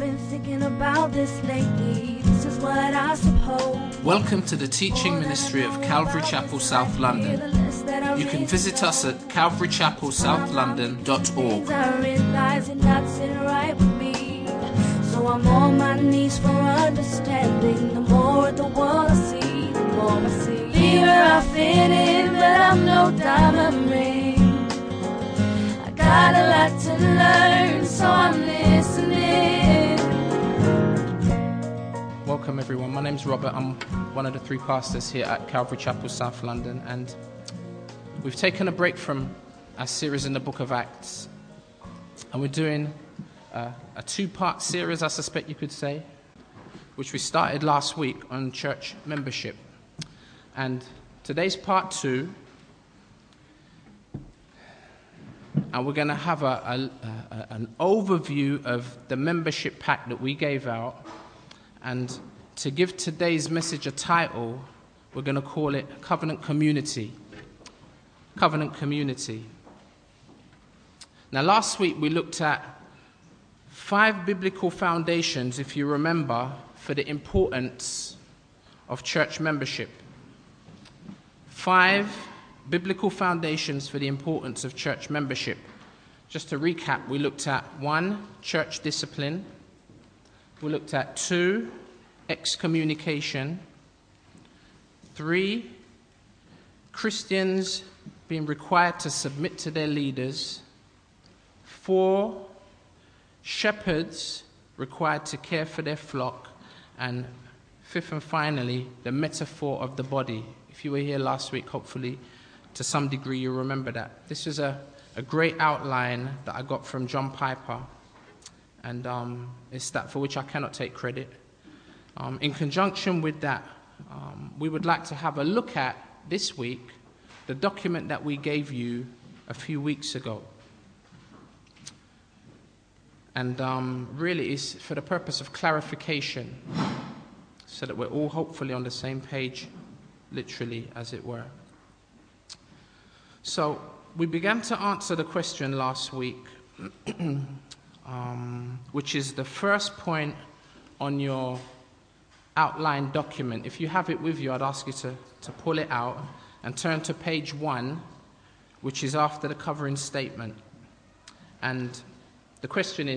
been thinking about this lately. This is what I suppose. Welcome to the teaching ministry of Calvary Chapel South London. You can visit us at calvarychapelsouthlondon.org. I realize it's not sitting right with me. So I'm on my knees for understanding. The more of the world I see, the more I see. Leader, I fit in, but I'm no diamond ring. I got a lot to learn, so I'm listening. Welcome everyone, my name's Robert. I'm one of the three pastors here at Calvary Chapel South London, and we've taken a break from our series in the book of Acts, and we're doing a two-part series, I suspect you could say, which we started last week on church membership. And today's part two, and we're going to have an overview of the membership pack that we gave out. And to give today's message a title, we're going to call it Covenant Community. Covenant Community. Now, last week we looked at five biblical foundations, if you remember, for the importance of church membership. Five biblical foundations for the importance of church membership. Just to recap, we looked at 1, church discipline. We looked at 2, excommunication. 3, Christians being required to submit to their leaders. 4, shepherds required to care for their flock. And 5th and finally, the metaphor of the body. If you were here last week, hopefully, to some degree, you remember that. This is a great outline that I got from John Piper, and it's that for which I cannot take credit. In conjunction with that, we would like to have a look at, this week, the document that we gave you a few weeks ago. And really, it's for the purpose of clarification, so that we're all hopefully on the same page, literally, as it were. So we began to answer the question last week, which is the first point on your outline document. If you have it with you, I'd ask you to pull it out and turn to page 1, which is after the covering statement. And the question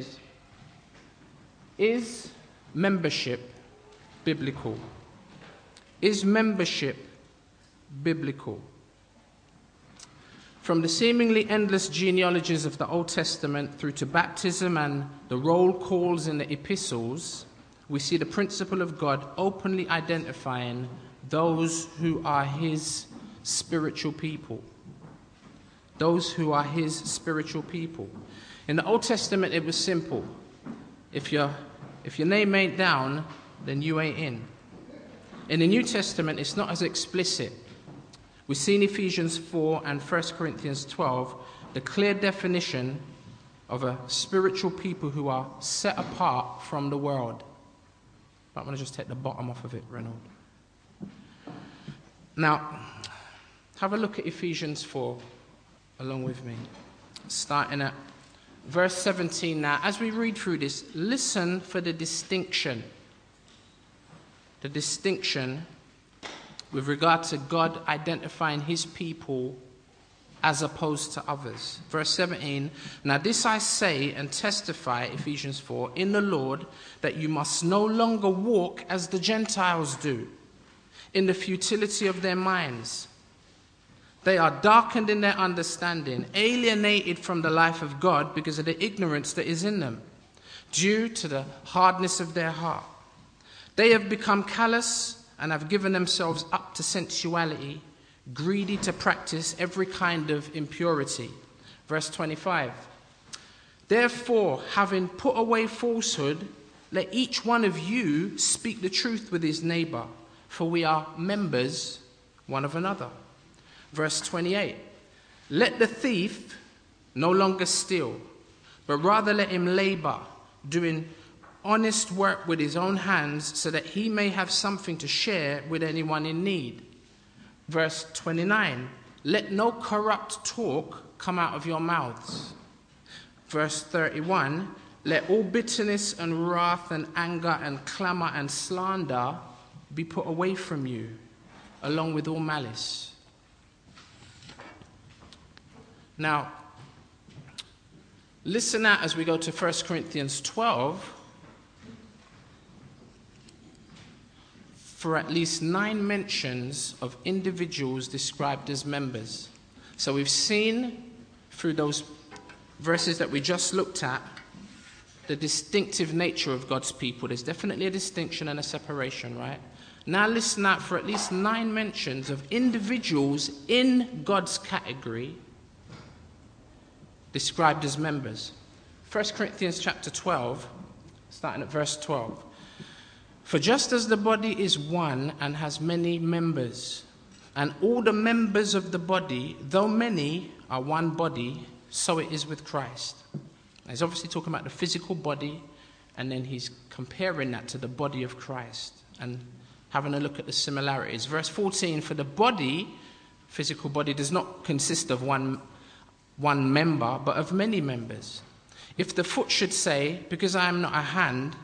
is membership biblical? Is membership biblical? From the seemingly endless genealogies of the Old Testament through to baptism and the roll calls in the epistles, we see the principle of God openly identifying those who are his spiritual people. Those who are his spiritual people. In the Old Testament, it was simple. If your name ain't down, then you ain't in. In the New Testament, it's not as explicit. We see in Ephesians 4 and 1 Corinthians 12 the clear definition of a spiritual people who are set apart from the world. But I'm going to just take the bottom off of it, Reynold. Now, have a look at Ephesians 4 along with me, starting at verse 17. Now, as we read through this, listen for the distinction. The distinction with regard to God identifying his people as opposed to others. Verse 17, now this I say and testify, Ephesians 4, in the Lord, that you must no longer walk as the Gentiles do, in the futility of their minds. They are darkened in their understanding, alienated from the life of God because of the ignorance that is in them, due to the hardness of their heart. They have become callous and have given themselves up to sensuality, greedy to practice every kind of impurity. Verse 25. Therefore, having put away falsehood, let each one of you speak the truth with his neighbor, for we are members one of another. Verse 28. Let the thief no longer steal, but rather let him labor, doing honest work with his own hands, so that he may have something to share with anyone in need. Verse 29, let no corrupt talk come out of your mouths. Verse 31, Let all bitterness and wrath and anger and clamor and slander be put away from you, along with all malice. Now, listen out as we go to 1 Corinthians 12. For at least 9 mentions of individuals described as members. So we've seen through those verses that we just looked at the distinctive nature of God's people. There's definitely a distinction and a separation, right? Now listen out for at least 9 mentions of individuals in God's category described as members. 1 Corinthians chapter 12, starting at verse 12. For just as the body is one and has many members, and all the members of the body, though many, are one body, so it is with Christ. Now, he's obviously talking about the physical body, and then he's comparing that to the body of Christ and having a look at the similarities. Verse 14, for the body, physical body, does not consist of one member, but of many members. If the foot should say, because I am not a hand,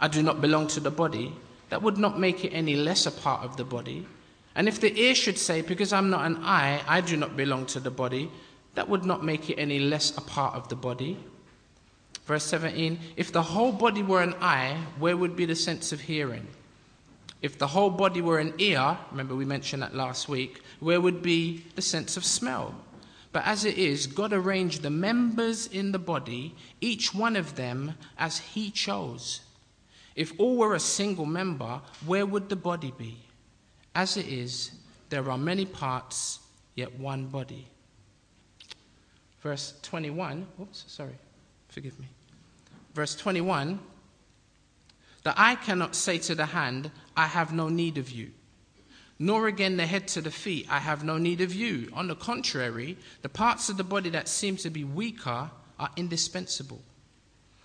I do not belong to the body, that would not make it any less a part of the body. And if the ear should say, because I'm not an eye, I do not belong to the body, that would not make it any less a part of the body. Verse 17, if the whole body were an eye, where would be the sense of hearing? If the whole body were an ear, remember we mentioned that last week, where would be the sense of smell? But as it is, God arranged the members in the body, each one of them as he chose. If all were a single member, where would the body be? As it is, there are many parts, yet one body. Verse 21, Verse 21, the eye cannot say to the hand, I have no need of you. Nor again the head to the feet, I have no need of you. On the contrary, the parts of the body that seem to be weaker are indispensable.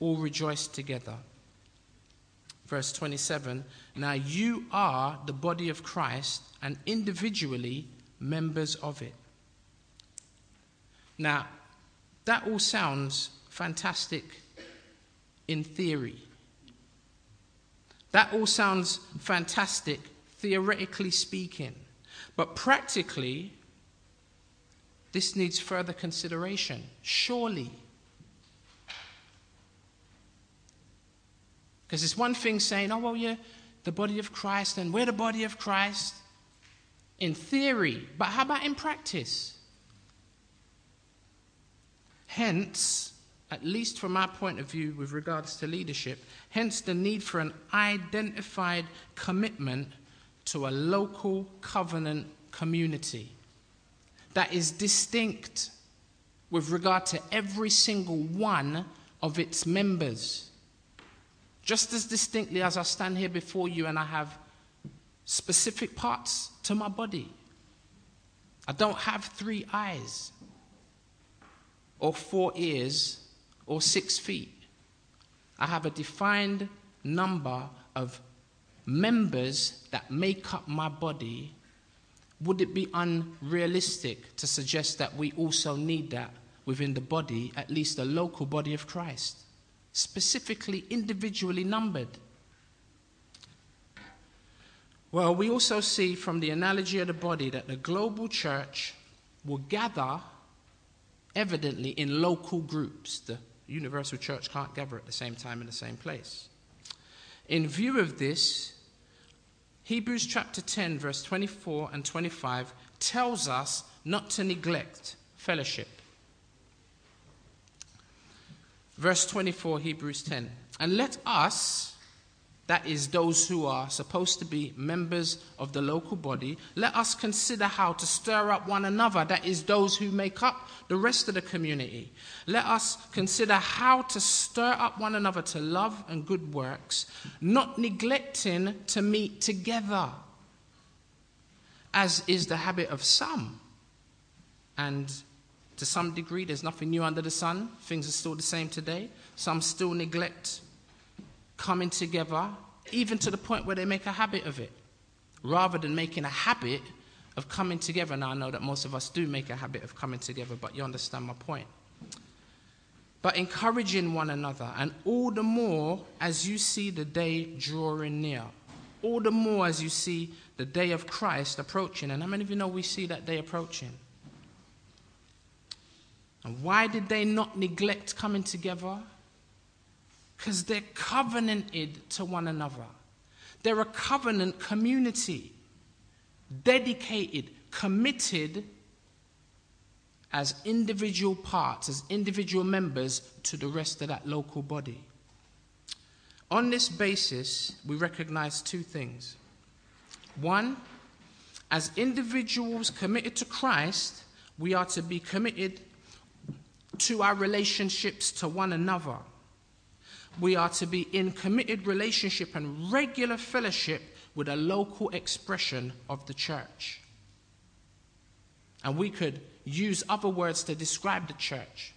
all rejoice together. Verse 27, now you are the body of Christ and individually members of it. Now, that all sounds fantastic in theory. That all sounds fantastic theoretically speaking. But practically, this needs further consideration. Surely. Because it's one thing saying, oh, well, yeah, the body of Christ, and we're the body of Christ in theory. But how about in practice? Hence, at least from our point of view with regards to leadership, hence the need for an identified commitment to a local covenant community that is distinct with regard to every single one of its members. Just as distinctly as I stand here before you and I have specific parts to my body. I don't have 3 eyes or 4 ears or 6 feet. I have a defined number of members that make up my body. Would it be unrealistic to suggest that we also need that within the body, at least the local body of Christ? Specifically, individually numbered. Well, we also see from the analogy of the body that the global church will gather evidently in local groups. The universal church can't gather at the same time in the same place. In view of this, Hebrews chapter 10, verse 24 and 25 tells us not to neglect fellowship. Verse 24, Hebrews 10. And let us, that is those who are supposed to be members of the local body, let us consider how to stir up one another, that is those who make up the rest of the community. Let us consider how to stir up one another to love and good works, not neglecting to meet together, as is the habit of some. And to some degree, there's nothing new under the sun. Things are still the same today. Some still neglect coming together, even to the point where they make a habit of it, rather than making a habit of coming together. Now, I know that most of us do make a habit of coming together, but you understand my point. But encouraging one another, and all the more as you see the day drawing near. All the more as you see the day of Christ approaching. And how many of you know we see that day approaching? And why did they not neglect coming together? Because they're covenanted to one another. They're a covenant community, dedicated, committed as individual parts, as individual members to the rest of that local body. On this basis, we recognize two things. One, as individuals committed to Christ, we are to be committed to our relationships to one another. We are to be in committed relationship and regular fellowship with a local expression of the church. And we could use other words to describe the church,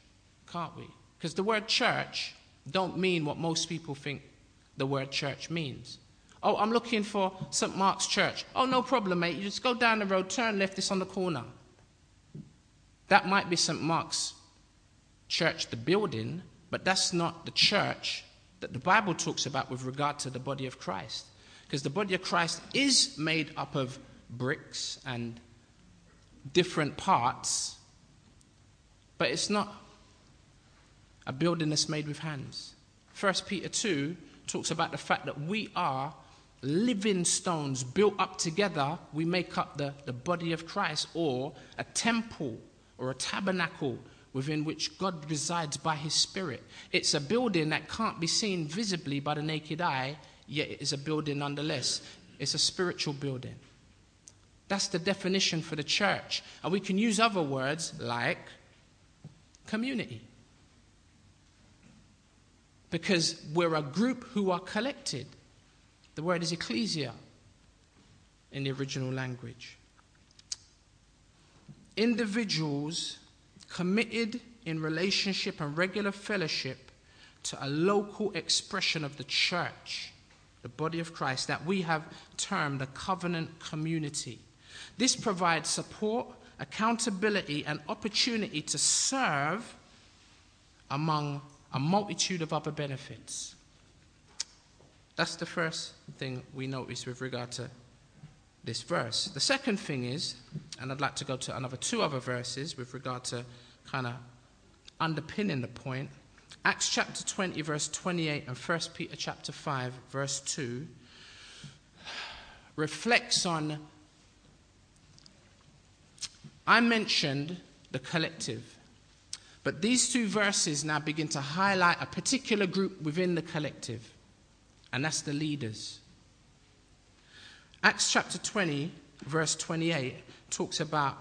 can't we? Because the word church don't mean what most people think the word church means. Oh, I'm looking for St. Mark's Church. Oh, no problem, mate. You just go down the road, turn left, it's on the corner. That might be St. Mark's Church, the building, but that's not the church that the Bible talks about with regard to the body of Christ. Because the body of Christ is made up of bricks and different parts, but it's not a building that's made with hands. 1 Peter 2 talks about the fact that we are living stones built up together. We make up the body of Christ, or a temple or a tabernacle within which God resides by his Spirit. It's a building that can't be seen visibly by the naked eye, yet it is a building nonetheless. It's a spiritual building. That's the definition for the church. And we can use other words like community, because we're a group who are collected. The word is ecclesia in the original language. Individuals committed in relationship and regular fellowship to a local expression of the church, the body of Christ, that we have termed a covenant community. This provides support, accountability, and opportunity to serve among a multitude of other benefits. That's the first thing we notice with regard to this verse. The second thing is, and I'd like to go to two other verses with regard to kind of underpinning the point. Acts chapter 20 verse 28 and 1 Peter chapter 5 verse 2 reflects on, I mentioned the collective, but these two verses now begin to highlight a particular group within the collective, and that's the leaders. Acts chapter 20, verse 28, talks about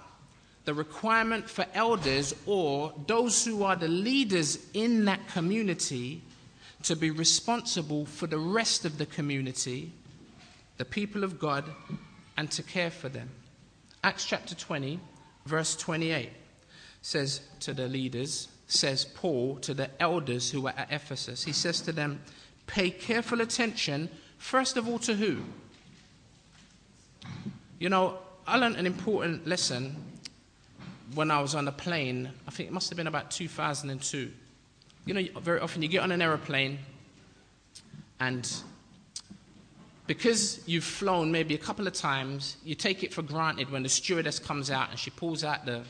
the requirement for elders, or those who are the leaders in that community, to be responsible for the rest of the community, the people of God, and to care for them. Acts chapter 20, verse 28 says to the leaders, says Paul to the elders who were at Ephesus, he says to them, pay careful attention, first of all, to who? You know, I learned an important lesson when I was on a plane. I think it must have been about 2002. You know, very often you get on an aeroplane, and because you've flown maybe a couple of times, you take it for granted when the stewardess comes out and she pulls out the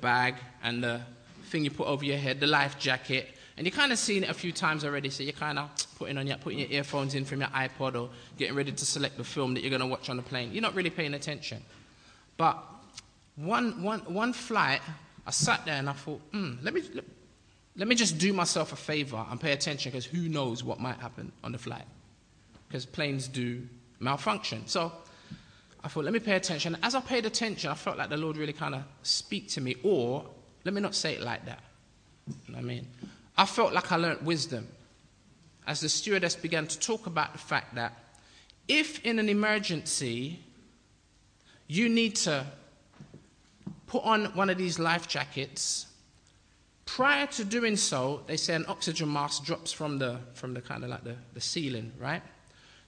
bag and the thing you put over your head, the life jacket. And you've kind of seen it a few times already, so you're kind of putting your earphones in from your iPod, or getting ready to select the film that you're going to watch on the plane. You're not really paying attention. But one flight, I sat there and I thought, let me just do myself a favor and pay attention, because who knows what might happen on the flight. because planes do malfunction. So I thought, let me pay attention. As I paid attention, I felt like the Lord really kind of speak to me, or let me not say it like that. You know what I mean? I felt like I learned wisdom as the stewardess began to talk about the fact that if in an emergency you need to put on one of these life jackets, prior to doing so, they say an oxygen mask drops from the kind of like the ceiling, right?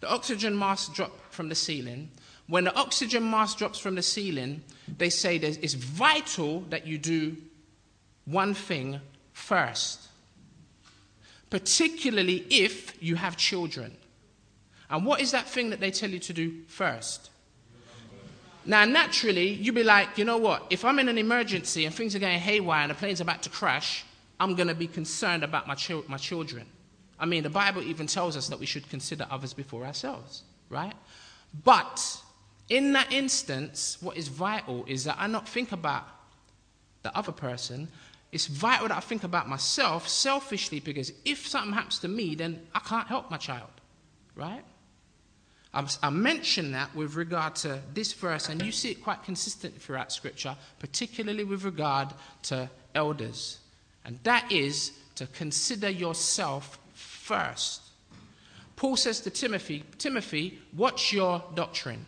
The oxygen mask drop from the ceiling. When the oxygen mask drops from the ceiling, they say it's vital that you do one thing first, particularly if you have children. And what is that thing that they tell you to do first? Now, naturally, you'd be like, you know what? If I'm in an emergency and things are going haywire and the plane's about to crash, I'm going to be concerned about my children. I mean, the Bible even tells us that we should consider others before ourselves, right? But in that instance, what is vital is that I not think about the other person. It's vital that I think about myself selfishly, because if something happens to me, then I can't help my child, right? I mention that with regard to this verse, and you see it quite consistent throughout Scripture, particularly with regard to elders. And that is to consider yourself first. Paul says to Timothy, Timothy, watch your doctrine.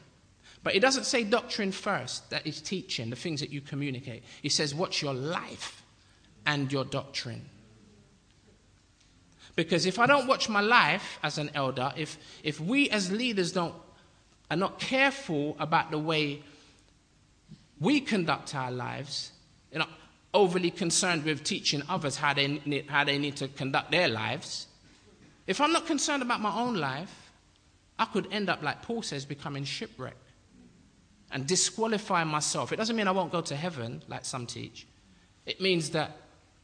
But it doesn't say doctrine first, that is teaching, the things that you communicate. He says, watch your life and your doctrine. Because if I don't watch my life as an elder, if we as leaders are not careful about the way we conduct our lives, you know, overly concerned with teaching others how they need to conduct their lives, if I'm not concerned about my own life, I could end up, like Paul says, becoming shipwrecked and disqualifying myself. It doesn't mean I won't go to heaven, like some teach. It means that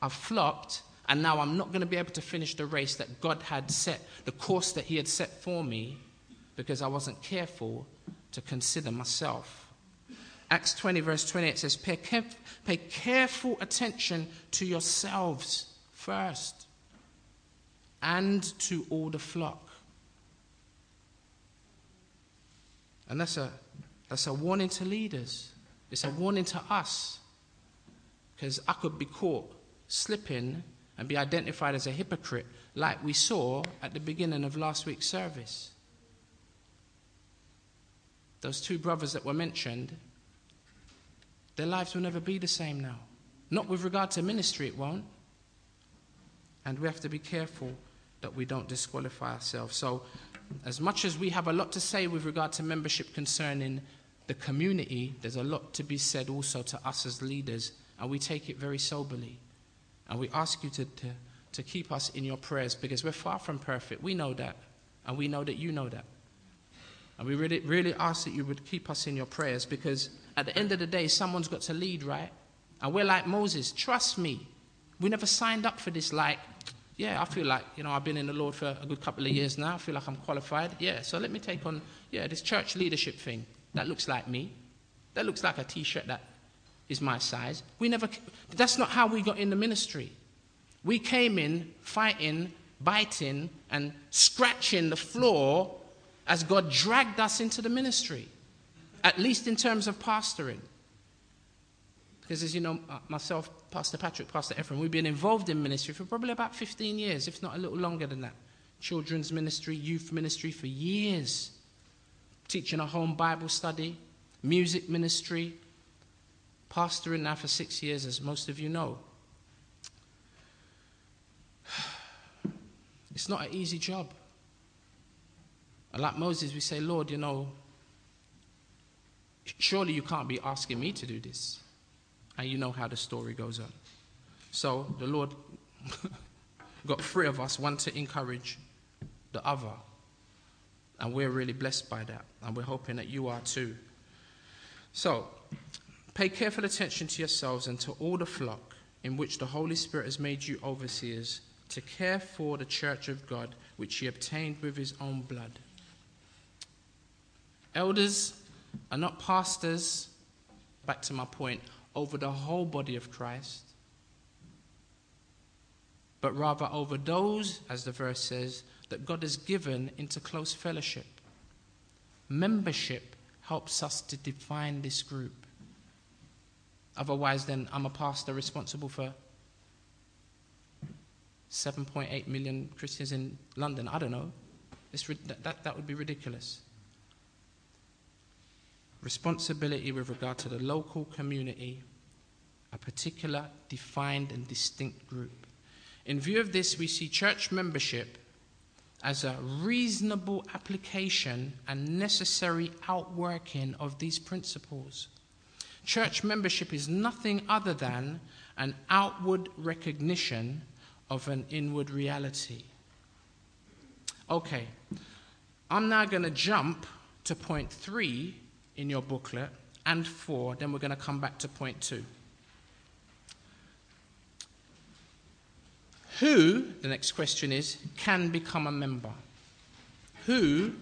I've flopped, and now I'm not going to be able to finish the race that God had set, the course that he had set for me, because I wasn't careful to consider myself. Acts 20, verse 28 says, pay careful attention to yourselves first and to all the flock. And that's a warning to leaders. It's a warning to us, because I could be caught slipping and be identified as a hypocrite, like we saw at the beginning of last week's service. Those two brothers that were mentioned, their lives will never be the same now. Not with regard to ministry, it won't. And we have to be careful that we don't disqualify ourselves. So, as much as we have a lot to say with regard to membership concerning the community, there's a lot to be said also to us as leaders, and we take it very soberly. And we ask you to keep us in your prayers, because we're far from perfect. We know that. And we know that you know that. And we really, really ask that you would keep us in your prayers, because at the end of the day, someone's got to lead, right? And we're like Moses. Trust me. We never signed up for this like, yeah, I feel like, you know, I've been in the Lord for a good couple of years now. I feel like I'm qualified. Yeah, so let me take on, yeah, this church leadership thing. That looks like me. That looks like a T-shirt that is my size. That's not how we got in the ministry. We came in fighting, biting, and scratching the floor as God dragged us into the ministry, at least in terms of pastoring. Because as you know, myself, Pastor Patrick, Pastor Ephraim, we've been involved in ministry for probably about 15 years, if not a little longer than that. Children's ministry, youth ministry for years, teaching a home Bible study, music ministry, pastoring now for 6 years, as most of you know. It's not an easy job. And like Moses, we say, Lord, you know, surely you can't be asking me to do this. And you know how the story goes on. So the Lord got three of us, one to encourage the other. And we're really blessed by that. And we're hoping that you are too. So, pay careful attention to yourselves and to all the flock in which the Holy Spirit has made you overseers to care for the church of God, which he obtained with his own blood. Elders are not pastors, back to my point, over the whole body of Christ, but rather over those, as the verse says, that God has given into close fellowship. Membership helps us to define this group. Otherwise, then, I'm a pastor responsible for 7.8 million Christians in London. I don't know. That would be ridiculous. Responsibility with regard to the local community, a particular defined and distinct group. In view of this, we see church membership as a reasonable application and necessary outworking of these principles. Church membership is nothing other than an outward recognition of an inward reality. Okay, I'm now going to jump to point 3 in your booklet and 4, then we're going to come back to point 2. Who, the next question is, can become a member? Who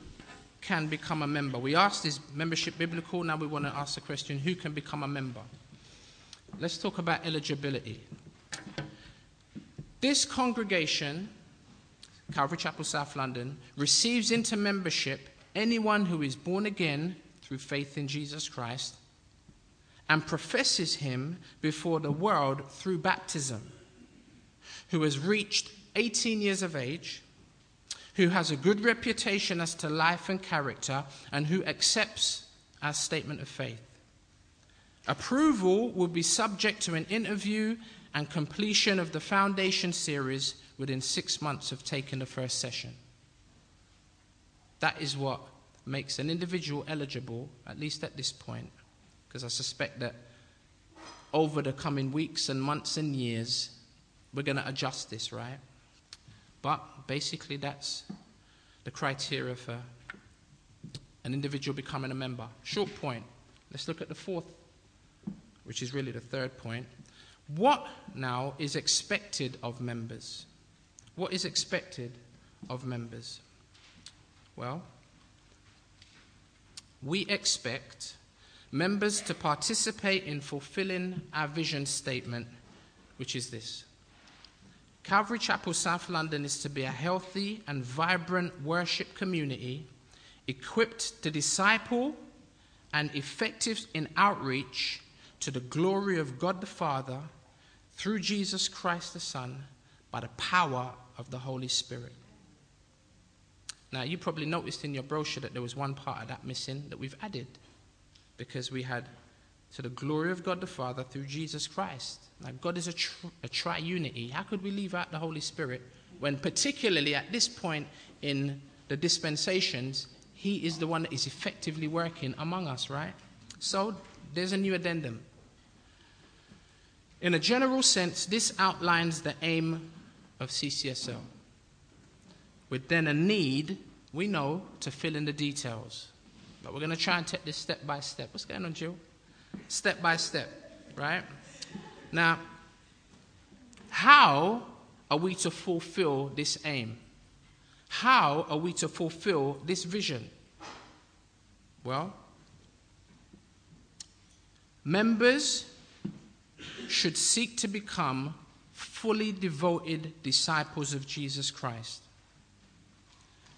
can become a member? We asked, is membership biblical? Now we want to ask the question, who can become a member? Let's talk about eligibility. This congregation, Calvary Chapel South London, receives into membership anyone who is born again through faith in Jesus Christ and professes him before the world through baptism, who has reached 18 years of age, who has a good reputation as to life and character, and who accepts our statement of faith. Approval will be subject to an interview and completion of the foundation series within 6 months of taking the first session. That is what makes an individual eligible, at least at this point, because I suspect that over the coming weeks and months and years, we're going to adjust this, right? But basically that's the criteria for an individual becoming a member. Short point. Let's look at the fourth, which is really the third point. What now is expected of members? What is expected of members? Well, we expect members to participate in fulfilling our vision statement, which is this. Calvary Chapel South London is to be a healthy and vibrant worship community equipped to disciple and effective in outreach to the glory of God the Father through Jesus Christ the Son by the power of the Holy Spirit. Now, you probably noticed in your brochure that there was one part of that missing that we've added because we had to the glory of God the Father through Jesus Christ. Now, God is a triunity. How could we leave out the Holy Spirit when, particularly at this point in the dispensations, he is the one that is effectively working among us, right? So, there's a new addendum. In a general sense, this outlines the aim of CCSL, with then a need, we know, to fill in the details. But we're going to try and take this step by step. What's going on, Jill? Step by step, right? Now, how are we to fulfill this aim? How are we to fulfill this vision? Well, members should seek to become fully devoted disciples of Jesus Christ.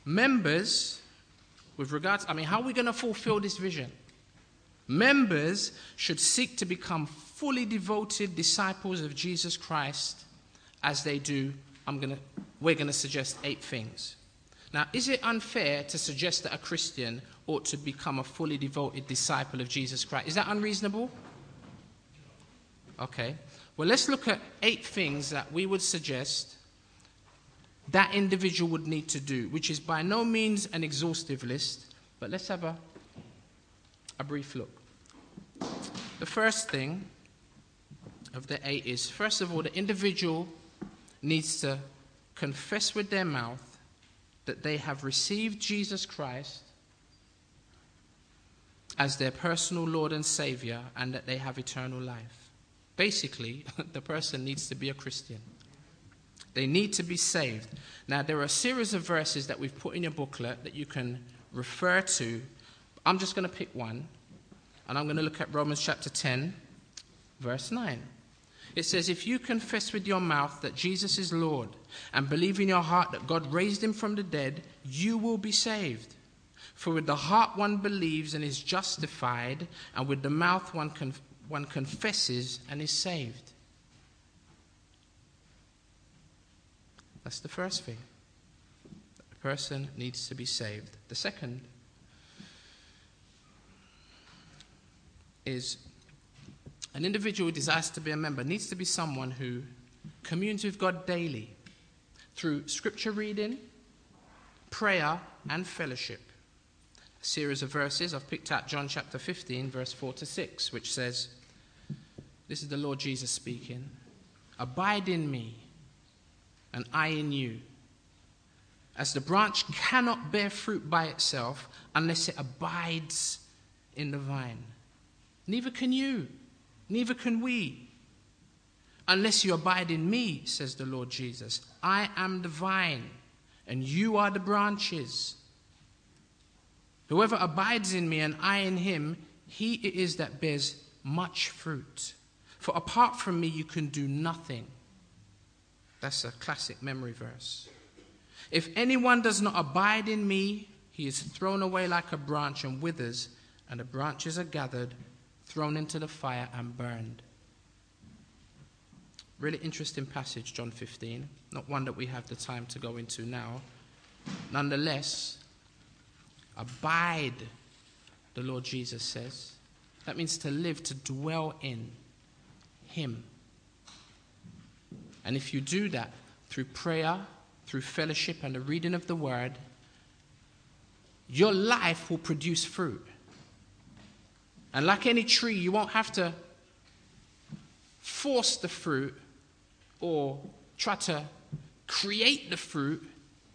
Members, with regards, how are we going to fulfill this vision? Members should seek to become fully devoted disciples of Jesus Christ. As they do, we're going to suggest 8 things. Now, is it unfair to suggest that a Christian ought to become a fully devoted disciple of Jesus Christ? Is that unreasonable? Okay. Well, let's look at 8 things that we would suggest that individual would need to do, which is by no means an exhaustive list, but let's have a brief look. The first thing of the 8 is, first of all, the individual needs to confess with their mouth that they have received Jesus Christ as their personal Lord and Savior and that they have eternal life. Basically, the person needs to be a Christian. They need to be saved. Now, there are a series of verses that we've put in your booklet that you can refer to. I'm just going to pick one, and I'm going to look at Romans chapter 10, verse 9. It says, if you confess with your mouth that Jesus is Lord and believe in your heart that God raised him from the dead, you will be saved. For with the heart one believes and is justified, and with the mouth one confesses and is saved. That's the first thing. The person needs to be saved. The second is an individual who desires to be a member needs to be someone who communes with God daily through scripture reading, prayer, and fellowship. A series of verses. I've picked out John chapter 15, verse 4-6, which says, this is the Lord Jesus speaking, "Abide in me, and I in you. As the branch cannot bear fruit by itself unless it abides in the vine, neither can you. Neither can we. Unless you abide in me, says the Lord Jesus, I am the vine, and you are the branches. Whoever abides in me and I in him, he it is that bears much fruit. For apart from me, you can do nothing." That's a classic memory verse. "If anyone does not abide in me, he is thrown away like a branch and withers, and the branches are gathered, thrown into the fire and burned." Really interesting passage, John 15. Not one that we have the time to go into now. Nonetheless, abide, the Lord Jesus says. That means to live, to dwell in him. And if you do that through prayer, through fellowship and the reading of the word, your life will produce fruit. And like any tree, you won't have to force the fruit or try to create the fruit.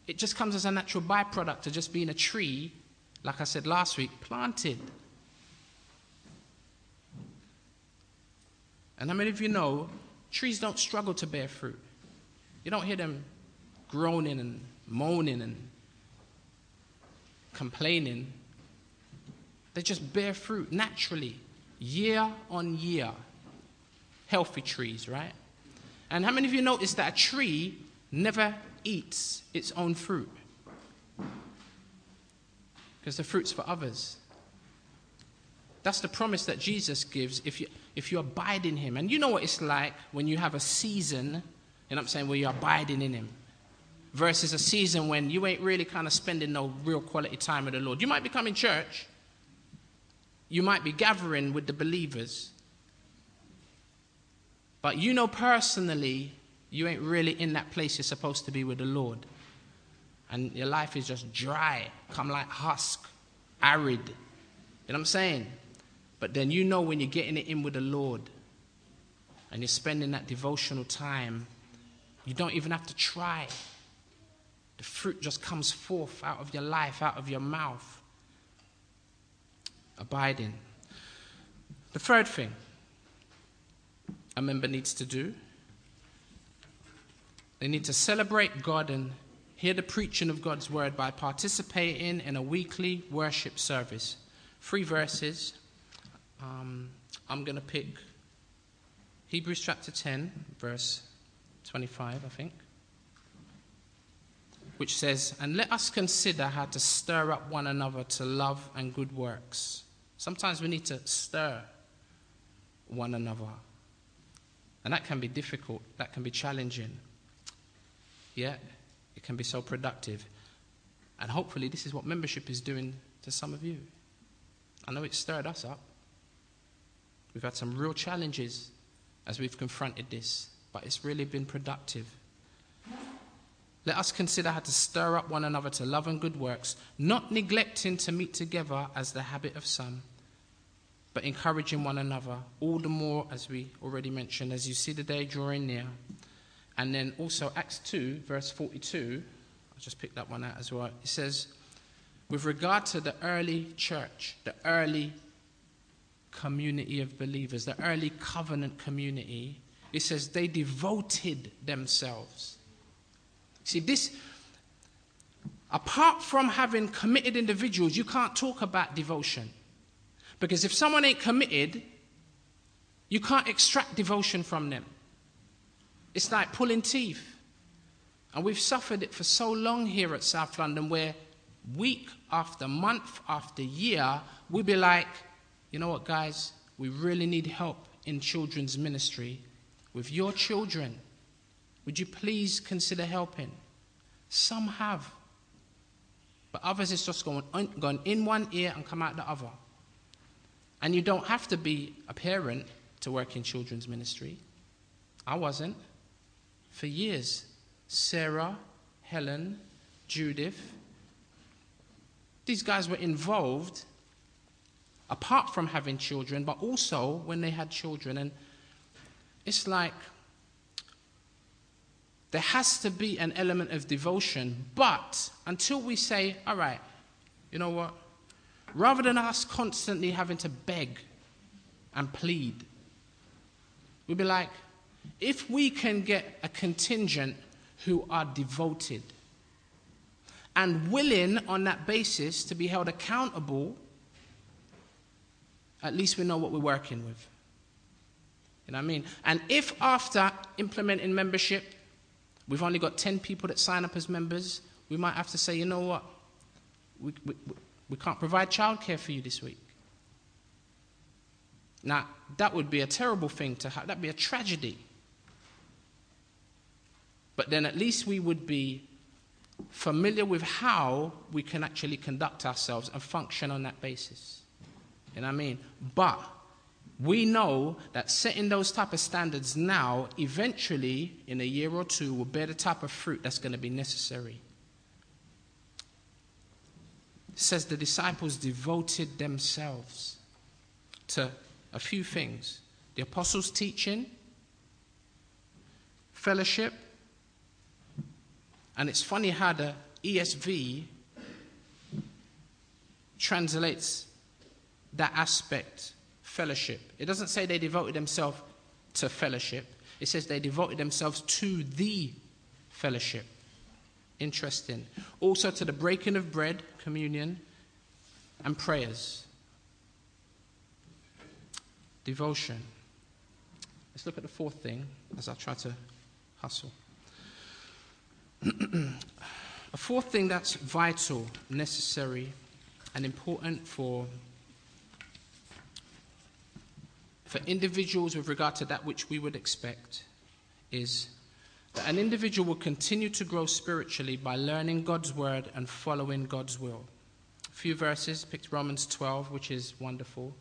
It just comes as a natural byproduct of just being a tree, like I said last week, planted. And how many of you know, trees don't struggle to bear fruit. You don't hear them groaning and moaning and complaining. They just bear fruit naturally, year on year. Healthy trees, right? And how many of you notice that a tree never eats its own fruit? Because the fruit's for others. That's the promise that Jesus gives if you abide in him. And you know what it's like when you have a season, and I'm saying, where you're abiding in him, versus a season when you ain't really kind of spending no real quality time with the Lord. You might be coming to church. You might be gathering with the believers, but you know personally you ain't really in that place you're supposed to be with the Lord, and your life is just dry, come like husk, arid. You know what I'm saying? But then you know when you're getting it in with the Lord and you're spending that devotional time, you don't even have to try. The fruit just comes forth out of your life, out of your mouth. Abiding. The third thing a member needs to do, they need to celebrate God and hear the preaching of God's word by participating in a weekly worship service. 3 verses. I'm going to pick Hebrews chapter 10, verse 25, I think, which says, "And let us consider how to stir up one another to love and good works." Sometimes we need to stir one another. And that can be difficult. That can be challenging. Yet, it can be so productive. And hopefully this is what membership is doing to some of you. I know it stirred us up. We've had some real challenges as we've confronted this. But it's really been productive. "Let us consider how to stir up one another to love and good works, not neglecting to meet together as the habit of some, but encouraging one another, all the more," as we already mentioned, "as you see the day drawing near." And then also Acts 2, verse 42, I'll just pick that one out as well. It says, with regard to the early church, the early community of believers, the early covenant community, it says they devoted themselves. See, this, apart from having committed individuals, you can't talk about devotion. Because if someone ain't committed, you can't extract devotion from them. It's like pulling teeth. And we've suffered it for so long here at South London, where week after month after year, we'd be like, you know what, guys, we really need help in children's ministry with your children. Would you please consider helping? Some have. But others, it's just going in one ear and come out the other. And you don't have to be a parent to work in children's ministry. I wasn't. For years. Sarah, Helen, Judith, these guys were involved apart from having children, but also when they had children. And it's like there has to be an element of devotion, but until we say, all right, you know what, rather than us constantly having to beg and plead, we'd be like, if we can get a contingent who are devoted and willing on that basis to be held accountable, at least we know what we're working with. You know what I mean? And if after implementing membership, we've only got 10 people that sign up as members, we might have to say, you know what, we can't provide childcare for you this week. Now, that would be a terrible thing to have. That'd be a tragedy. But then at least we would be familiar with how we can actually conduct ourselves and function on that basis. You know what I mean? But we know that setting those type of standards now, eventually, in a year or two, will bear the type of fruit that's going to be necessary. It says the disciples devoted themselves to a few things. The apostles' teaching, fellowship. And it's funny how the ESV translates that aspect, fellowship. It doesn't say they devoted themselves to fellowship. It says they devoted themselves to the fellowship. Interesting. Also to the breaking of bread, communion, and prayers. Devotion. Let's look at the fourth thing as I try to hustle. A fourth thing that's vital, necessary, and important for individuals with regard to that which we would expect is that an individual will continue to grow spiritually by learning God's word and following God's will. A few verses, picked Romans 12, which is wonderful.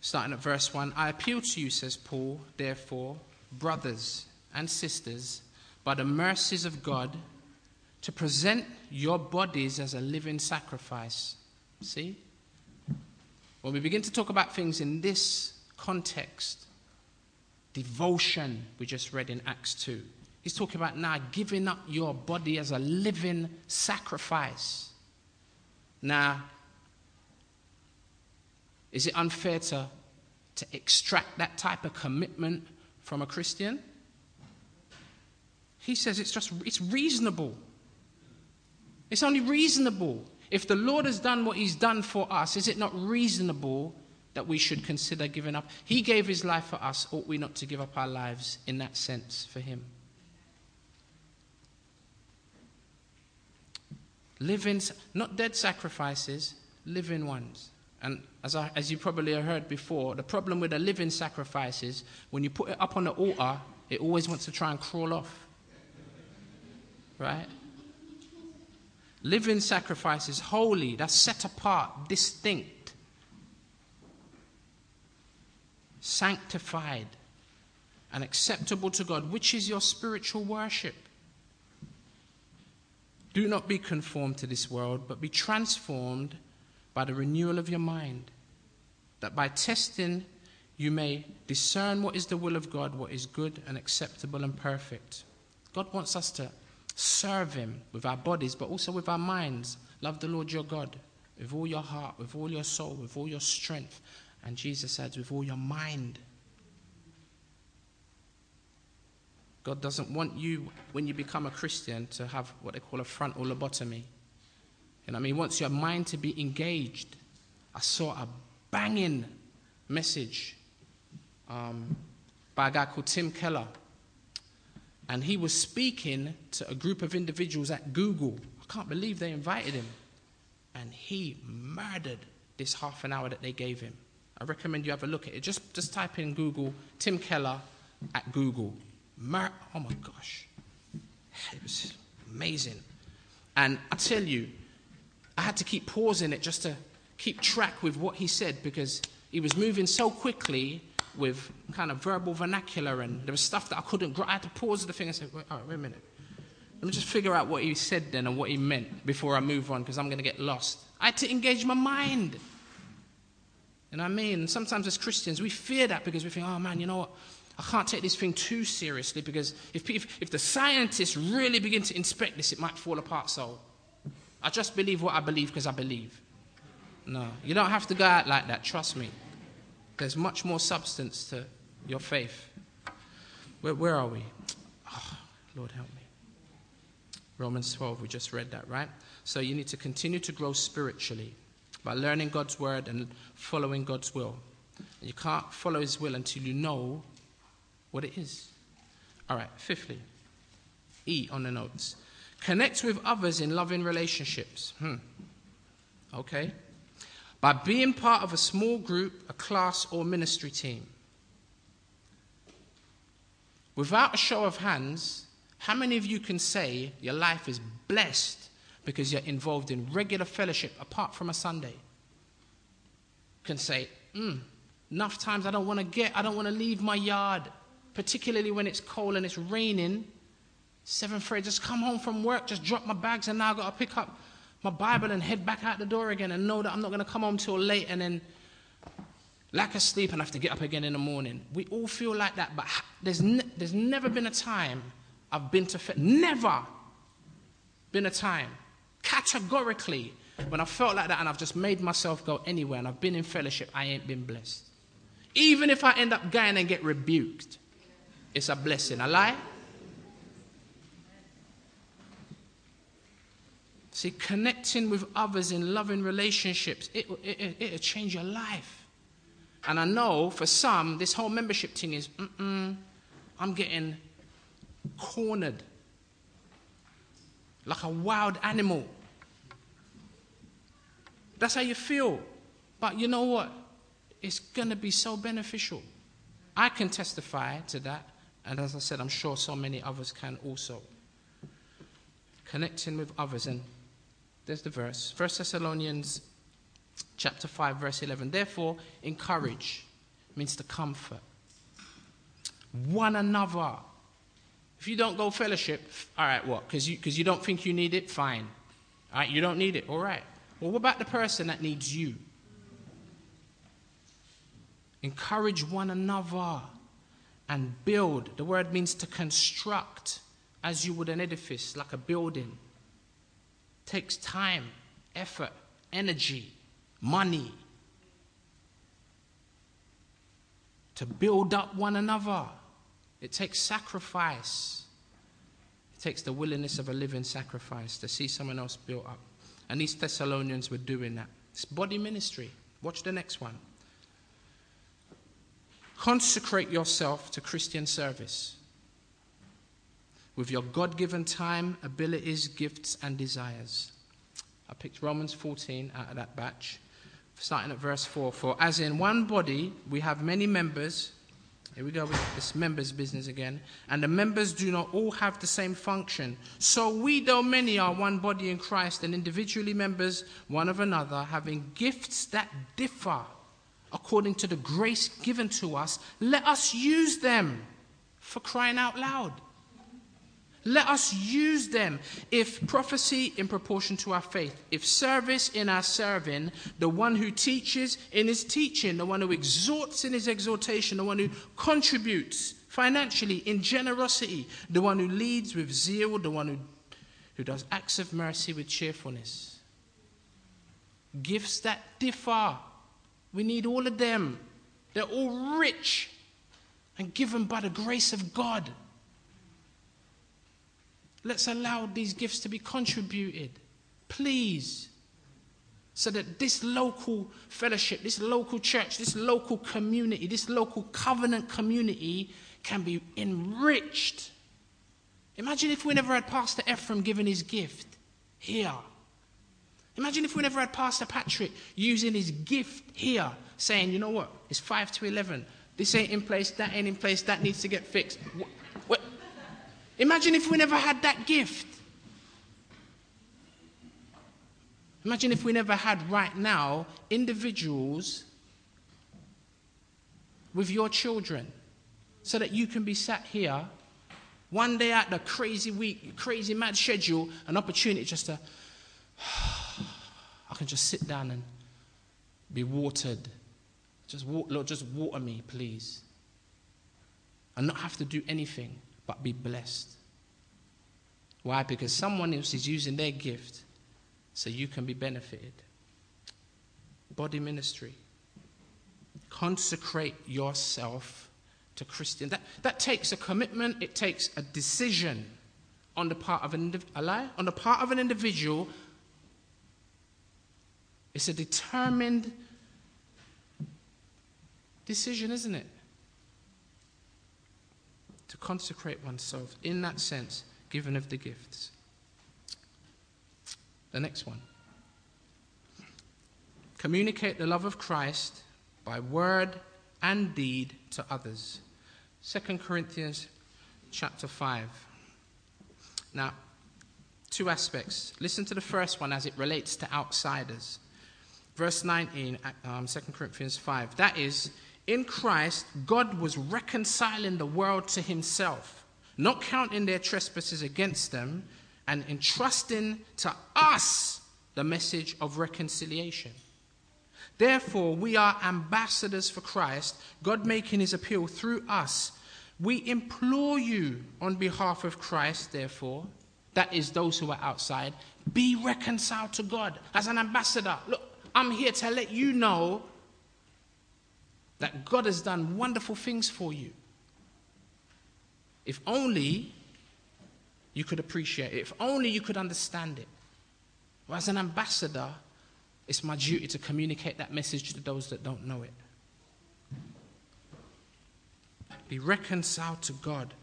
Starting at verse 1, I appeal to you, says Paul, therefore, brothers and sisters, by the mercies of God, to present your bodies as a living sacrifice. See? When we begin to talk about things in this context, devotion, we just read in Acts 2. He's talking about now giving up your body as a living sacrifice. Now, is it unfair to extract that type of commitment from a Christian? He says it's reasonable. It's only reasonable. If the Lord has done what he's done for us, is it not reasonable that we should consider giving up? He gave his life for us. Ought we not to give up our lives in that sense for him? Living, not dead sacrifices, living ones. And as you probably have heard before, the problem with a living sacrifice is when you put it up on the altar, it always wants to try and crawl off. Right? Living sacrifice is holy, that's set apart, distinct, sanctified, and acceptable to God, which is your spiritual worship. Do not be conformed to this world, but be transformed by the renewal of your mind, that by testing you may discern what is the will of God, what is good and acceptable and perfect. God wants us to serve him with our bodies, but also with our minds. Love the Lord your God with all your heart, with all your soul, with all your strength. And Jesus adds, with all your mind. God doesn't want you, when you become a Christian, to have what they call a frontal lobotomy. You know what I mean? He wants your mind to be engaged. I saw a banging message by a guy called Tim Keller And he was speaking to a group of individuals at Google. I can't believe they invited him. And he murdered this half an hour that they gave him. I recommend you have a look at it. Just type in Google, Tim Keller at Google. Oh my gosh. It was amazing. And I tell you, I had to keep pausing it just to keep track with what he said, because he was moving so quickly with kind of verbal vernacular, and there was stuff that I couldn't. I had to pause the thing and say, wait a minute. Let me just figure out what he said then and what he meant before I move on, because I'm going to get lost. I had to engage my mind. You know what I mean? Sometimes as Christians, we fear that because we think, oh man, you know what? I can't take this thing too seriously, because if the scientists really begin to inspect this, it might fall apart. So I just believe what I believe because I believe. No, you don't have to go out like that. Trust me. There's much more substance to your faith. Where are we? Oh, Lord, help me. Romans 12, we just read that, right? So you need to continue to grow spiritually by learning God's word and following God's will. And you can't follow his will until you know what it is. All right, fifthly, E on the notes. Connect with others in loving relationships. Okay. By being part of a small group, a class, or ministry team. Without a show of hands, how many of you can say your life is blessed because you're involved in regular fellowship apart from a Sunday? Can say, enough times I don't want to leave my yard, particularly when it's cold and it's raining. 7th grade, just come home from work, just drop my bags, and now I've got to pick up my Bible and head back out the door again and know that I'm not going to come home till late and then lack of sleep and have to get up again in the morning. We all feel like that, but there's never been a time I've been to... Never been a time, categorically, when I felt like that and I've just made myself go anywhere and I've been in fellowship, I ain't been blessed. Even if I end up going and get rebuked, it's a blessing. I lie? See, connecting with others in loving relationships, it'll change your life. And I know for some, this whole membership thing is, I'm getting cornered like a wild animal. That's how you feel. But you know what? It's going to be so beneficial. I can testify to that. And as I said, I'm sure so many others can also. Connecting with others. And there's the verse. 1 Thessalonians chapter 5, verse 11. Therefore, encourage means to comfort one another. If you don't go fellowship, all right, what? Because you don't think you need it? Fine. All right, you don't need it. All right. Well, what about the person that needs you? Encourage one another and build. The word means to construct, as you would an edifice, like a building. It takes time, effort, energy, money to build up one another. It takes sacrifice. It takes the willingness of a living sacrifice to see someone else built up. And these Thessalonians were doing that. It's body ministry. Watch the next one. Consecrate yourself to Christian service with your God-given time, abilities, gifts, and desires. I picked Romans 14 out of that batch, starting at verse 4. For as in one body we have many members... Here we go with this members business again. And the members do not all have the same function. So we, though many, are one body in Christ and individually members one of another, having gifts that differ according to the grace given to us. Let us use them, for crying out loud. Let us use them. If prophecy, in proportion to our faith. If service, in our serving. The one who teaches, in his teaching. The one who exhorts, in his exhortation. The one who contributes financially, in generosity. The one who leads with zeal. The one who does acts of mercy with cheerfulness. Gifts that differ. We need all of them. They're all rich and given by the grace of God. Let's allow these gifts to be contributed, please, so that this local fellowship, this local church, this local community, this local covenant community can be enriched Imagine if we never had Pastor Ephraim giving his gift here. Imagine if we never had Pastor Patrick using his gift here, saying, you know what, it's 5 to 11. This ain't in place, that ain't in place, that needs to get fixed. What? Imagine if we never had that gift. Imagine if we never had right now individuals with your children so that you can be sat here one day out the crazy week, crazy mad schedule, an opportunity just to, I can just sit down and be watered. Lord, just water me, please. And not have to do anything but be blessed. Why? Because someone else is using their gift so you can be benefited. Body ministry. Consecrate yourself to Christian. That takes a commitment. It takes a decision on the part of an individual. It's a determined decision, isn't it? To consecrate oneself in that sense, given of the gifts. The next one. Communicate the love of Christ by word and deed to others. 2 Corinthians chapter 5. Now, two aspects. Listen to the first one as it relates to outsiders. Verse 19, 2 Corinthians 5. That is, in Christ, God was reconciling the world to himself, not counting their trespasses against them, and entrusting to us the message of reconciliation. Therefore, we are ambassadors for Christ, God making his appeal through us. We implore you on behalf of Christ, therefore, that is those who are outside, be reconciled to God as an ambassador. Look, I'm here to let you know that God has done wonderful things for you. If only you could appreciate it. If only you could understand it. Well, as an ambassador, it's my duty to communicate that message to those that don't know it. Be reconciled to God.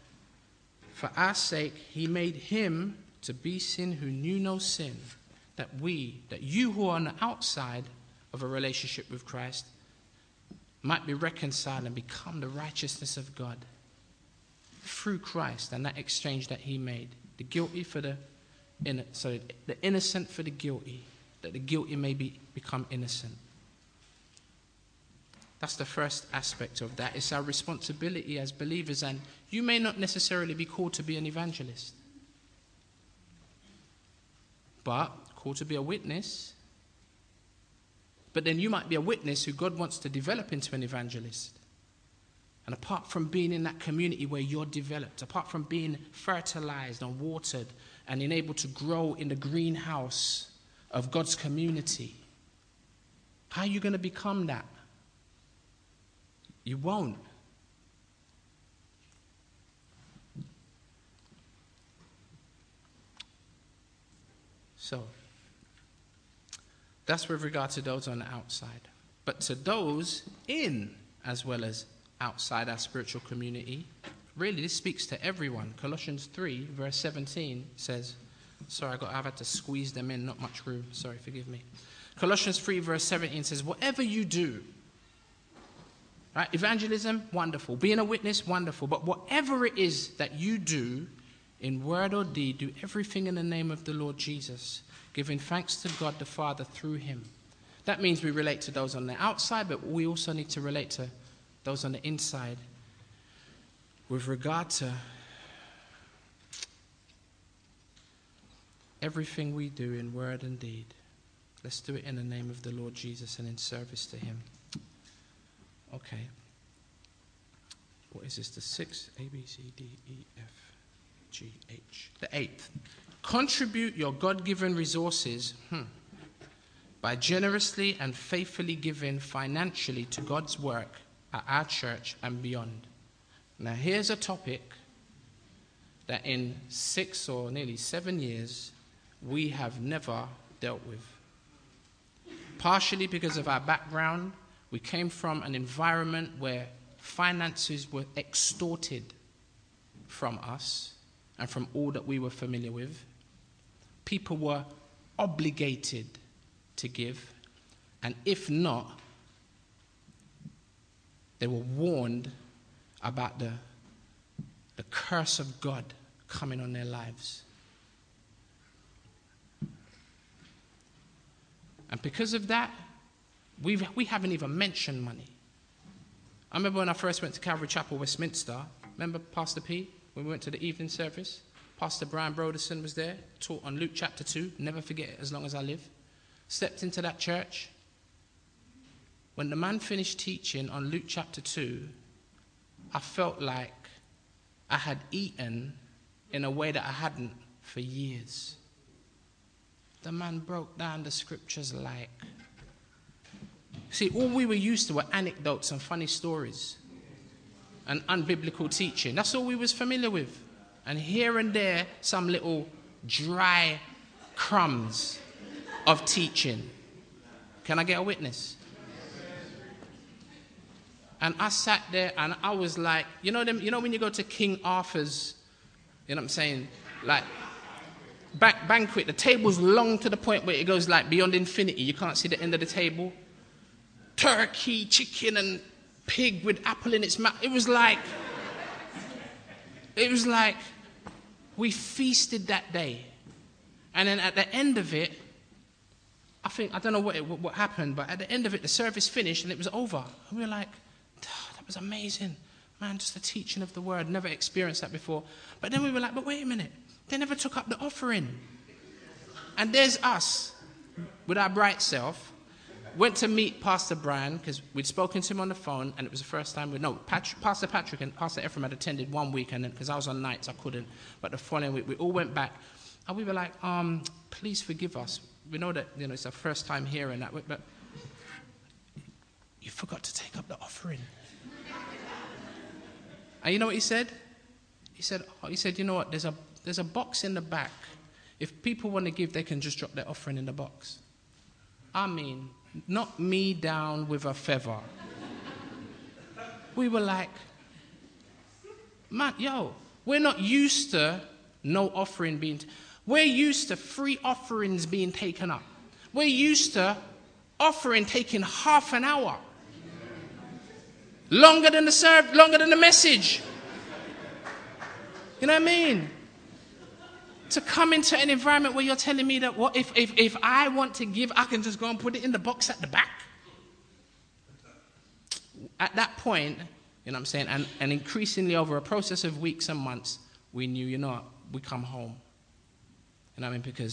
For our sake, he made him to be sin who knew no sin, that you who are on the outside of a relationship with Christ might be reconciled and become the righteousness of God through Christ and that exchange that he made. The guilty for the innocent, so the innocent for the guilty, that the guilty may become innocent. That's the first aspect of that. It's our responsibility as believers, and you may not necessarily be called to be an evangelist, but called to be a witness. But then you might be a witness who God wants to develop into an evangelist. And apart from being in that community where you're developed, apart from being fertilized and watered and enabled to grow in the greenhouse of God's community, how are you going to become that? You won't. So, that's with regard to those on the outside. But to those in as well as outside our spiritual community, really this speaks to everyone. Colossians 3 verse 17 says, sorry, I've had to squeeze them in, not much room. Sorry, forgive me. Colossians 3 verse 17 says, whatever you do, right? Evangelism, wonderful. Being a witness, wonderful. But whatever it is that you do, in word or deed, do everything in the name of the Lord Jesus, giving thanks to God the Father through him. That means we relate to those on the outside, but we also need to relate to those on the inside with regard to everything we do in word and deed. Let's do it in the name of the Lord Jesus and in service to him. Okay. What is this? The 6th, A, B, C, D, E, F, G, H. The 8th. Contribute your God-given resources by generously and faithfully giving financially to God's work at our church and beyond. Now here's a topic that in 6 or nearly 7 years we have never dealt with. Partially because of our background, we came from an environment where finances were extorted from us, and from all that we were familiar with. People were obligated to give, and if not, they were warned about the curse of God coming on their lives. And because of that, we haven't even mentioned money. I remember when I first went to Calvary Chapel, Westminster. Remember Pastor P, when we went to the evening service? Pastor Brian Broderson was there, taught on Luke chapter 2. Never forget it as long as I live. Stepped into that church. When the man finished teaching on Luke chapter 2, I felt like I had eaten in a way that I hadn't for years. The man broke down the scriptures like... See, all we were used to were anecdotes and funny stories and unbiblical teaching. That's all we was familiar with. And here and there, some little dry crumbs of teaching. Can I get a witness? And I sat there and I was like, you know when you go to King Arthur's, you know what I'm saying, like banquet, the table's long to the point where it goes like beyond infinity. You can't see the end of the table. Turkey, chicken and pig with apple in its mouth. It was like we feasted that day. And then at the end of it, I don't know what happened, but at the end of it, the service finished and it was over. And we were like, oh, that was amazing. Man, just the teaching of the word. Never experienced that before. But then we were like, but wait a minute. They never took up the offering. And there's us, with our bright self, went to meet Pastor Brian, because we'd spoken to him on the phone, and it was the first time Pastor Patrick and Pastor Ephraim had attended one week, and then because I was on nights, I couldn't. But the following week, we all went back, and we were like, please forgive us. We know that, you know, it's our first time here and that, but you forgot to take up the offering. And you know what he said? He said, you know what, there's a box in the back. If people want to give, they can just drop their offering in the box. I mean, knock me down with a feather. We were like, man, yo, we're not used to no offering being... We're used to free offerings being taken up. We're used to offering taking half an hour. Longer than the message. You know what I mean? To come into an environment where you're telling me that what if I want to give, I can just go and put it in the box at the back. At that point, you know what I'm saying, and increasingly over a process of weeks and months, we knew, you know, we come home. You know what I mean?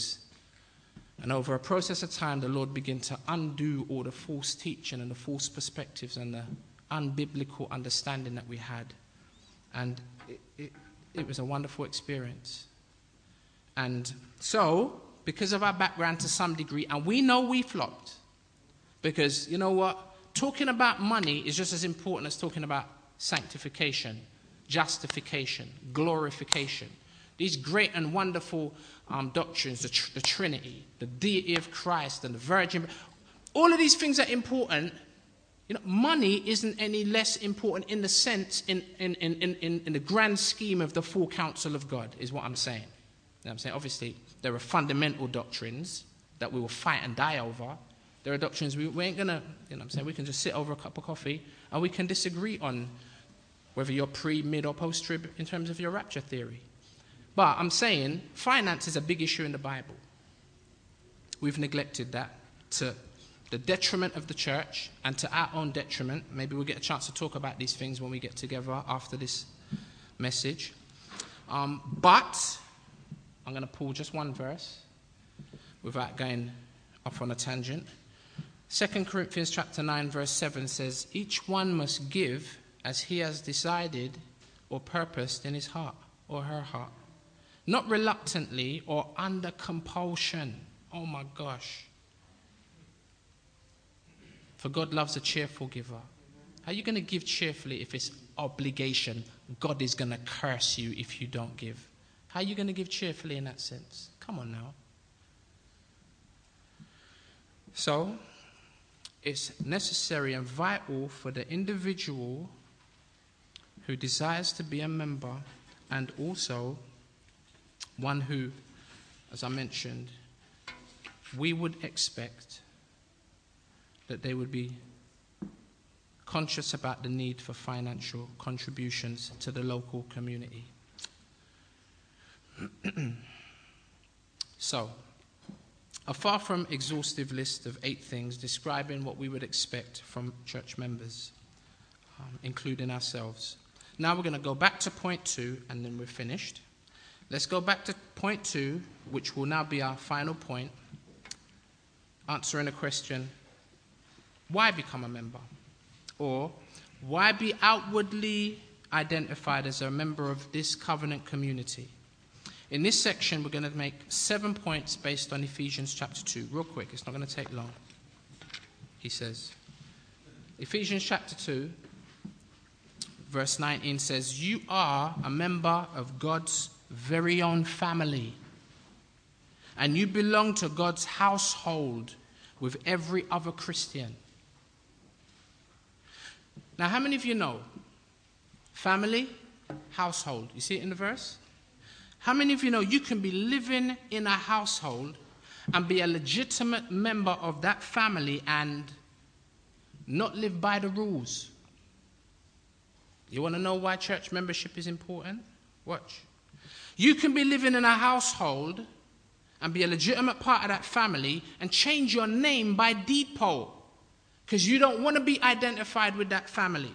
And over a process of time, the Lord began to undo all the false teaching and the false perspectives and the unbiblical understanding that we had. And it was a wonderful experience. And so, because of our background to some degree, and we know we flopped, because, you know what, talking about money is just as important as talking about sanctification, justification, glorification. These great and wonderful doctrines, the Trinity, the deity of Christ and the Virgin, all of these things are important. You know, money isn't any less important in the sense, in the grand scheme of the full counsel of God, is what I'm saying. Obviously, there are fundamental doctrines that we will fight and die over. There are doctrines we ain't going to, you know what I'm saying, we can just sit over a cup of coffee and we can disagree on whether you're pre, mid, or post-trib in terms of your rapture theory. But I'm saying finance is a big issue in the Bible. We've neglected that to the detriment of the church and to our own detriment. Maybe we'll get a chance to talk about these things when we get together after this message. But... I'm going to pull just one verse without going off on a tangent. 2 Corinthians chapter 9, verse 7 says, each one must give as he has decided or purposed in his heart or her heart, not reluctantly or under compulsion. Oh my gosh. For God loves a cheerful giver. How are you going to give cheerfully if it's obligation? God is going to curse you if you don't give. How are you going to give cheerfully in that sense? Come on now. So, it's necessary and vital for the individual who desires to be a member and also One who, as I mentioned, we would expect that they would be conscious about the need for financial contributions to the local community. So, a far from exhaustive list of 8 things describing what we would expect from church members, including ourselves. Now we're going to go back to point 2, and then we're finished. Let's go back to point 2, which will now be our final point, answering the question, why become a member? Or, why be outwardly identified as a member of this covenant community? In this section, we're going to make 7 points based on Ephesians chapter 2. Real quick, it's not going to take long. He says, Ephesians chapter 2, verse 19 says, you are a member of God's very own family, and you belong to God's household with every other Christian. Now, how many of you know? Family, household. You see it in the verse? How many of you know you can be living in a household and be a legitimate member of that family and not live by the rules? You want to know why church membership is important? Watch. You can be living in a household and be a legitimate part of that family and change your name by deed poll, because you don't want to be identified with that family.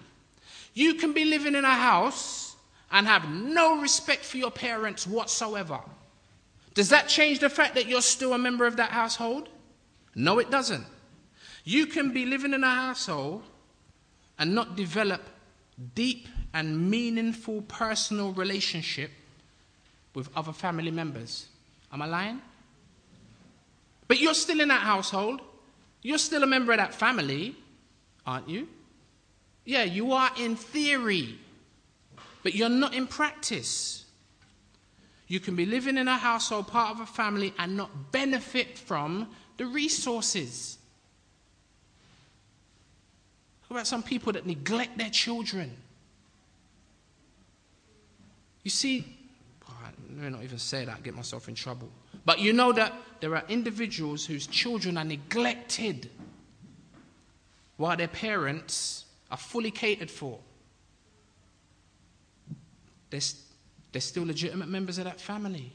You can be living in a house and have no respect for your parents whatsoever. Does that change the fact that you're still a member of that household? No, it doesn't. You can be living in a household and not develop deep and meaningful personal relationship with other family members. Am I lying? But you're still in that household. You're still a member of that family, aren't you? Yeah, you are in theory, but you're not in practice. You can be living in a household, part of a family, and not benefit from the resources. What about some people that neglect their children? You see, let me not even say that, get myself in trouble. But you know that there are individuals whose children are neglected while their parents are fully catered for. They're still legitimate members of that family.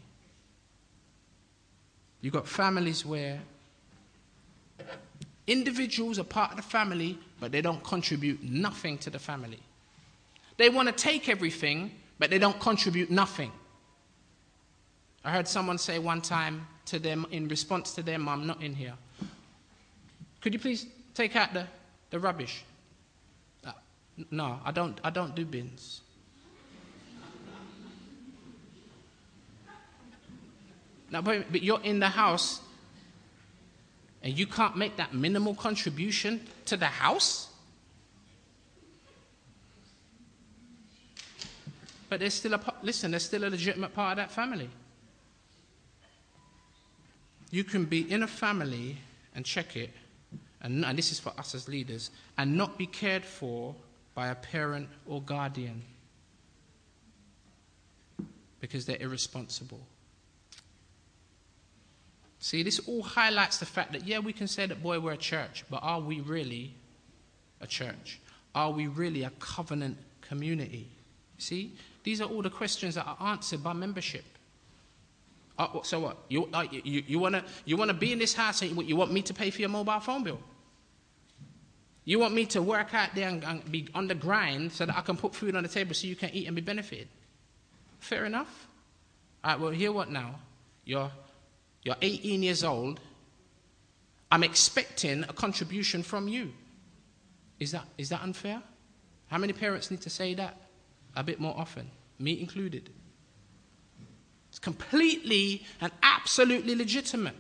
You've got families where individuals are part of the family, but they don't contribute nothing to the family. They want to take everything, but they don't contribute nothing. I heard someone say one time to them in response to their mum, not in here, could you please take out the rubbish? No, I don't do bins. Now, but you're in the house and you can't make that minimal contribution to the house? But they're still a legitimate part of that family. You can be in a family, and check it, and this is for us as leaders, and not be cared for by a parent or guardian because they're irresponsible. See, this all highlights the fact that, yeah, we can say that, boy, we're a church, but are we really a church? Are we really a covenant community? See, these are all the questions that are answered by membership. So what? You want to be in this house and you want me to pay for your mobile phone bill? You want me to work out there and be on the grind so that I can put food on the table so you can eat and be benefited? Fair enough. All right, well, hear what now? You're 18 years old. I'm expecting a contribution from you. Is that unfair? How many parents need to say that a bit more often? Me included. It's completely and absolutely legitimate.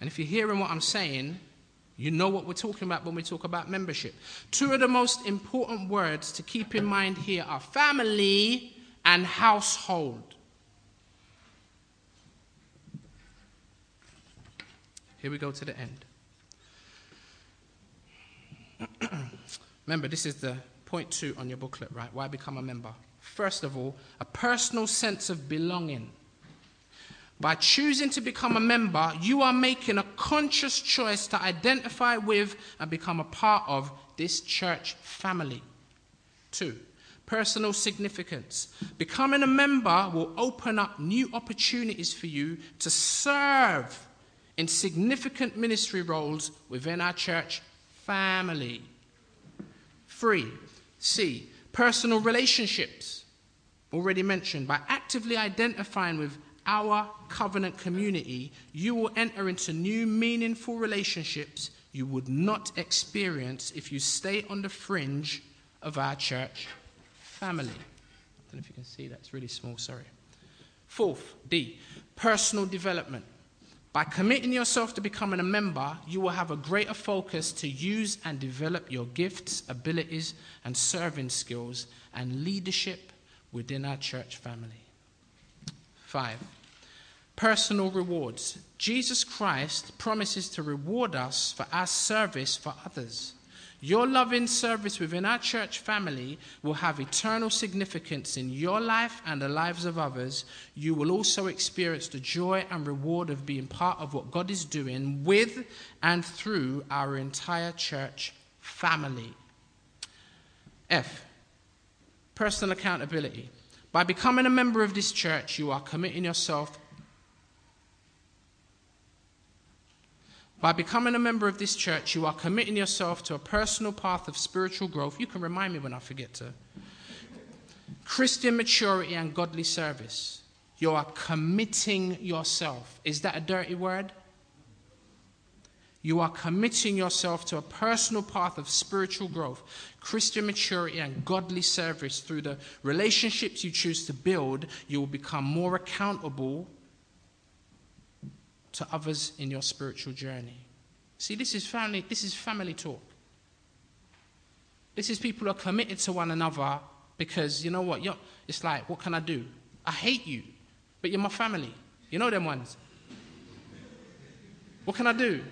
And if you're hearing what I'm saying, you know what we're talking about when we talk about membership. 2 of the most important words to keep in mind here are family and household. Here we go to the end. Remember, this is the point 2 on your booklet, right? Why become a member? First of all, a personal sense of belonging. By choosing to become a member, you are making a conscious choice to identify with and become a part of this church family. 2, personal significance. Becoming a member will open up new opportunities for you to serve in significant ministry roles within our church family. 3, C, personal relationships. Already mentioned. By actively identifying with our covenant community, you will enter into new meaningful relationships you would not experience if you stay on the fringe of our church family. I don't know if you can see that, it's really small, sorry. 4th, D, personal development. By committing yourself to becoming a member, you will have a greater focus to use and develop your gifts, abilities, and serving skills and leadership within our church family. 5, personal rewards. Jesus Christ promises to reward us for our service for others. Your loving service within our church family will have eternal significance in your life and the lives of others. You will also experience the joy and reward of being part of what God is doing with and through our entire church family. F, personal accountability. By becoming a member of this church, you are committing yourself. By becoming a member of this church, you are committing yourself to a personal path of spiritual growth. You can remind me when I forget to. Christian maturity and godly service. You are committing yourself. Is that a dirty word? You are committing yourself to a personal path of spiritual growth, Christian maturity, and godly service. Through the relationships you choose to build, you will become more accountable to others in your spiritual journey. See, this is family talk. This is people who are committed to one another because, you know what, it's like, what can I do? I hate you, but you're my family. You know them ones. What can I do?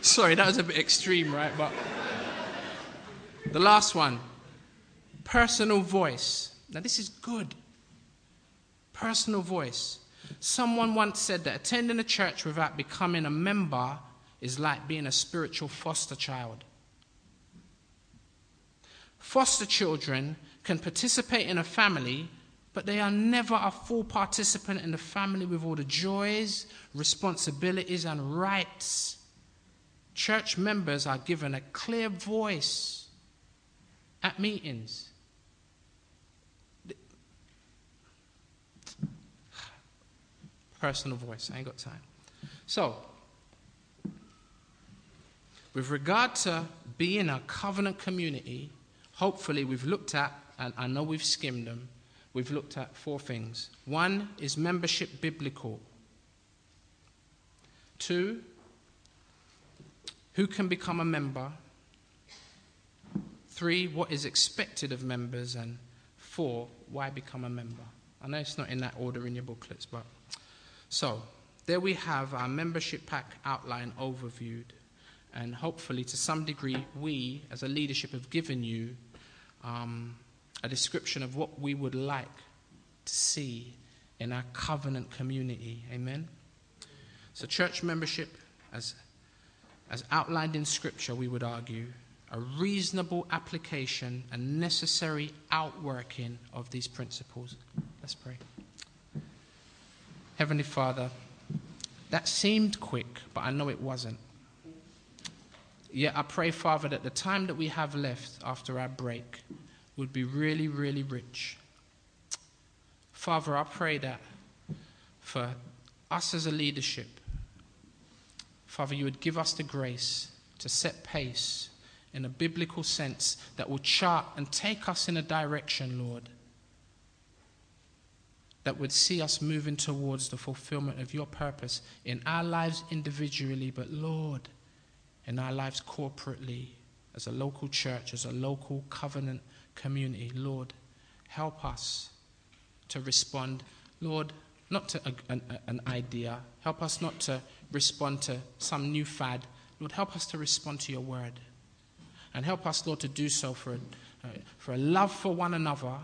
Sorry, that was a bit extreme, right? But the last one, personal voice. Now, this is good. Personal voice. Someone once said that attending a church without becoming a member is like being a spiritual foster child. Foster children can participate in a family, but they are never a full participant in the family with all the joys, responsibilities, and rights. Church members are given a clear voice at meetings. Personal voice, I ain't got time. So, with regard to being a covenant community, hopefully we've looked at, and I know we've skimmed them, we've looked at 4 things. 1 is membership biblical. 2, who can become a member? 3, what is expected of members? And 4, why become a member? I know it's not in that order in your booklets, but... So, there we have our membership pack outline overviewed. And hopefully, to some degree, we, as a leadership, have given you a description of what we would like to see in our covenant community. Amen? So, church membership, as outlined in Scripture, we would argue, a reasonable application and necessary outworking of these principles. Let's pray. Heavenly Father, that seemed quick, but I know it wasn't. Yet I pray, Father, that the time that we have left after our break would be really, really rich. Father, I pray that for us as a leadership, Father, you would give us the grace to set pace in a biblical sense that will chart and take us in a direction, Lord, that would see us moving towards the fulfillment of your purpose in our lives individually, but Lord, in our lives corporately, as a local church, as a local covenant community. Lord, help us to respond, Lord, not to an idea. Help us not to respond to some new fad. Lord, help us to respond to your word. And help us, Lord, to do so for for a love for one another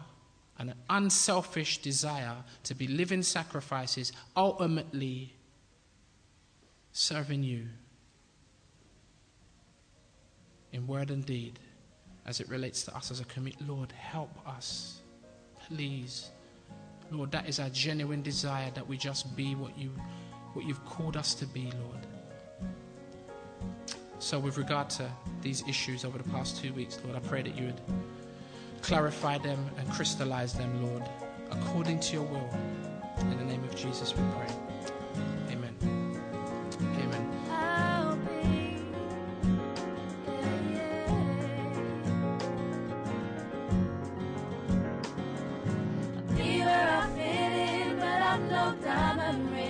and an unselfish desire to be living sacrifices, ultimately serving you in word and deed as it relates to us as a community. Lord, help us, please. Lord, that is our genuine desire, that we just be what you've called us to be, Lord. So with regard to these issues over the past 2 weeks, Lord, I pray that you would clarify them and crystallize them, Lord, according to your will. In the name of Jesus we pray. Amen. Amen. I'll be where I fit in, but I'm no diamond ring.